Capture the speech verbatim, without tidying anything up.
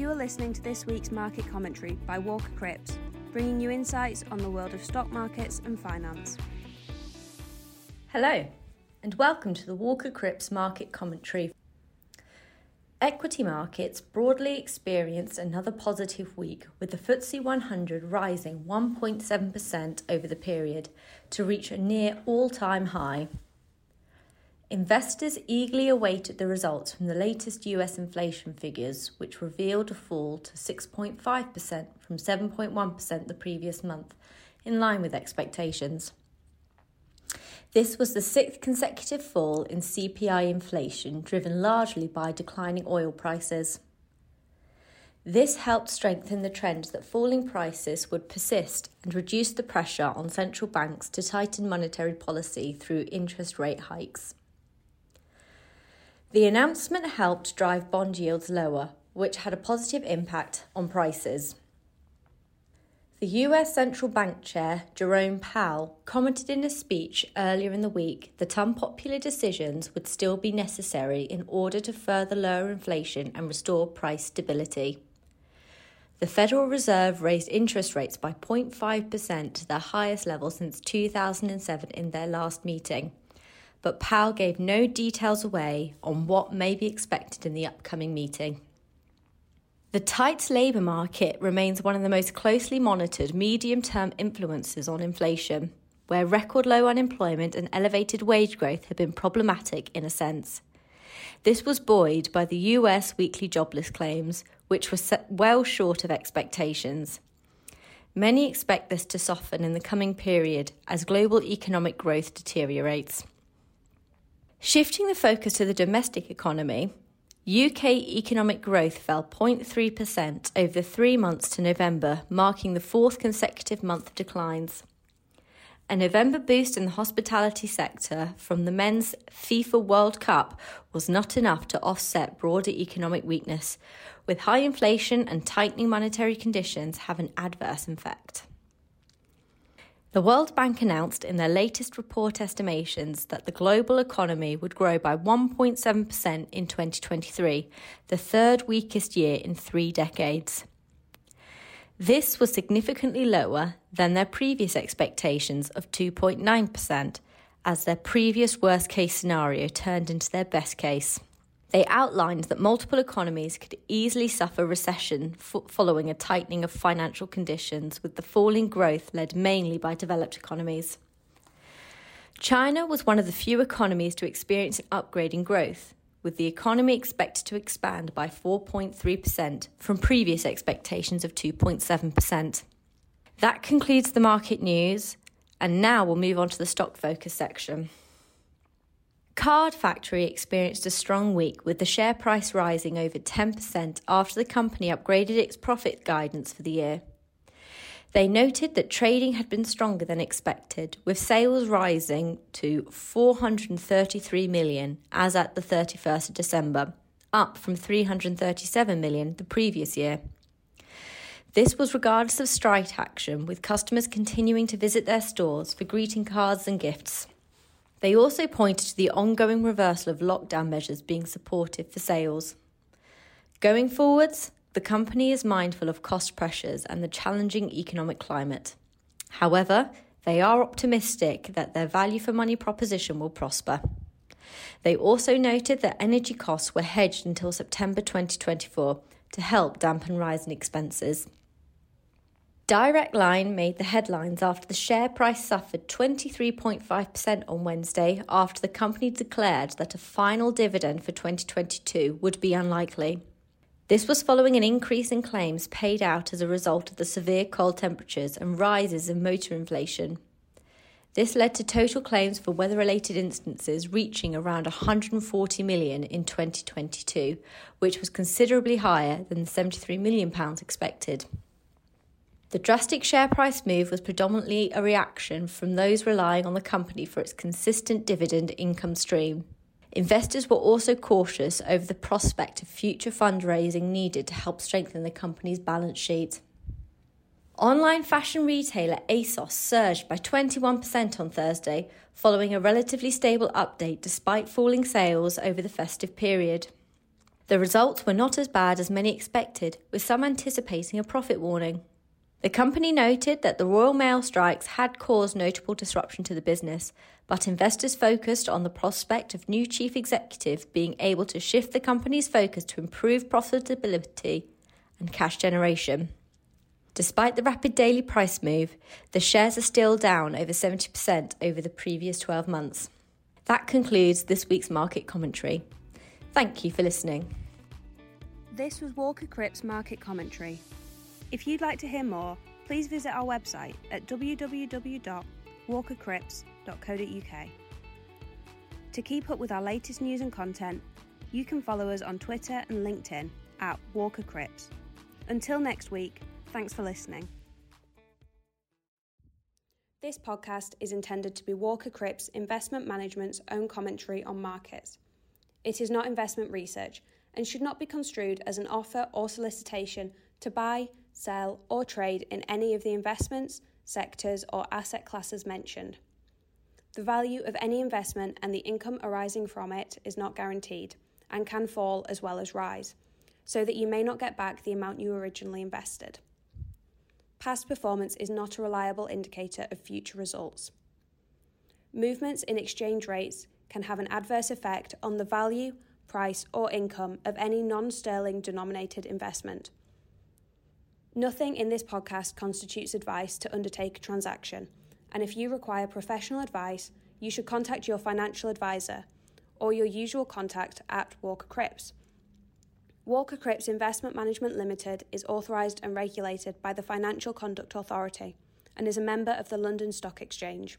You are listening to this week's market commentary by Walker Crips, bringing you insights on the world of stock markets and finance. Hello, and welcome to the Walker Crips market commentary. Equity markets broadly experienced another positive week, with the F T S E one hundred rising one point seven percent over the period to reach a near all-time high. Investors eagerly awaited the results from the latest U S inflation figures, which revealed a fall to six point five percent from seven point one percent the previous month, in line with expectations. This was the sixth consecutive fall in C P I inflation, driven largely by declining oil prices. This helped strengthen the trend that falling prices would persist and reduce the pressure on central banks to tighten monetary policy through interest rate hikes. The announcement helped drive bond yields lower, which had a positive impact on prices. The U S Central Bank Chair, Jerome Powell, commented in a speech earlier in the week that unpopular decisions would still be necessary in order to further lower inflation and restore price stability. The Federal Reserve raised interest rates by zero point five percent to their highest level since two thousand seven in their last meeting, but Powell gave no details away on what may be expected in the upcoming meeting. The tight labour market remains one of the most closely monitored medium-term influences on inflation, where record low unemployment and elevated wage growth have been problematic in a sense. This was buoyed by the U S weekly jobless claims, which were set well short of expectations. Many expect this to soften in the coming period as global economic growth deteriorates. Shifting the focus to the domestic economy, U K economic growth fell zero point three percent over the three months to November, marking the fourth consecutive month of declines. A November boost in the hospitality sector from the men's FIFA World Cup was not enough to offset broader economic weakness, with high inflation and tightening monetary conditions having an adverse effect. The World Bank announced in their latest report estimations that the global economy would grow by one point seven percent in twenty twenty-three, the third weakest year in three decades. This was significantly lower than their previous expectations of two point nine percent, as their previous worst-case scenario turned into their best case. They outlined that multiple economies could easily suffer recession following a tightening of financial conditions, with the falling growth led mainly by developed economies. China was one of the few economies to experience an upgrade in growth, with the economy expected to expand by four point three percent from previous expectations of two point seven percent. That concludes the market news, and now we'll move on to the stock focus section. Card Factory experienced a strong week, with the share price rising over ten percent after the company upgraded its profit guidance for the year. They noted that trading had been stronger than expected, with sales rising to four hundred thirty-three million as at the thirty-first of December, up from three hundred thirty-seven million the previous year. This was regardless of strike action, with customers continuing to visit their stores for greeting cards and gifts. They also pointed to the ongoing reversal of lockdown measures being supportive for sales. Going forwards, the company is mindful of cost pressures and the challenging economic climate. However, they are optimistic that their value for money proposition will prosper. They also noted that energy costs were hedged until September twenty twenty-four to help dampen rising expenses. Direct Line made the headlines after the share price suffered twenty-three point five percent on Wednesday after the company declared that a final dividend for twenty twenty-two would be unlikely. This was following an increase in claims paid out as a result of the severe cold temperatures and rises in motor inflation. This led to total claims for weather-related instances reaching around one hundred forty million pounds in twenty twenty-two, which was considerably higher than the seventy-three million pounds expected. The drastic share price move was predominantly a reaction from those relying on the company for its consistent dividend income stream. Investors were also cautious over the prospect of future fundraising needed to help strengthen the company's balance sheet. Online fashion retailer ASOS surged by twenty-one percent on Thursday, following a relatively stable update despite falling sales over the festive period. The results were not as bad as many expected, with some anticipating a profit warning. The company noted that the Royal Mail strikes had caused notable disruption to the business, but investors focused on the prospect of new chief executive being able to shift the company's focus to improve profitability and cash generation. Despite the rapid daily price move, the shares are still down over seventy percent over the previous twelve months. That concludes this week's market commentary. Thank you for listening. This was Walker Crips Market Commentary. If you'd like to hear more, please visit our website at w w w dot walker crips dot co dot u k. To keep up with our latest news and content, you can follow us on Twitter and LinkedIn at Walker Crips. Until next week, thanks for listening. This podcast is intended to be Walker Crips Investment Management's own commentary on markets. It is not investment research and should not be construed as an offer or solicitation to buy, sell, or trade in any of the investments, sectors, or asset classes mentioned. The value of any investment and the income arising from it is not guaranteed and can fall as well as rise, so that you may not get back the amount you originally invested. Past performance is not a reliable indicator of future results. Movements in exchange rates can have an adverse effect on the value, price, or income of any non-sterling denominated investment. Nothing in this podcast constitutes advice to undertake a transaction, and if you require professional advice, you should contact your financial advisor or your usual contact at Walker Crips. Walker Crips Investment Management Limited is authorised and regulated by the Financial Conduct Authority and is a member of the London Stock Exchange.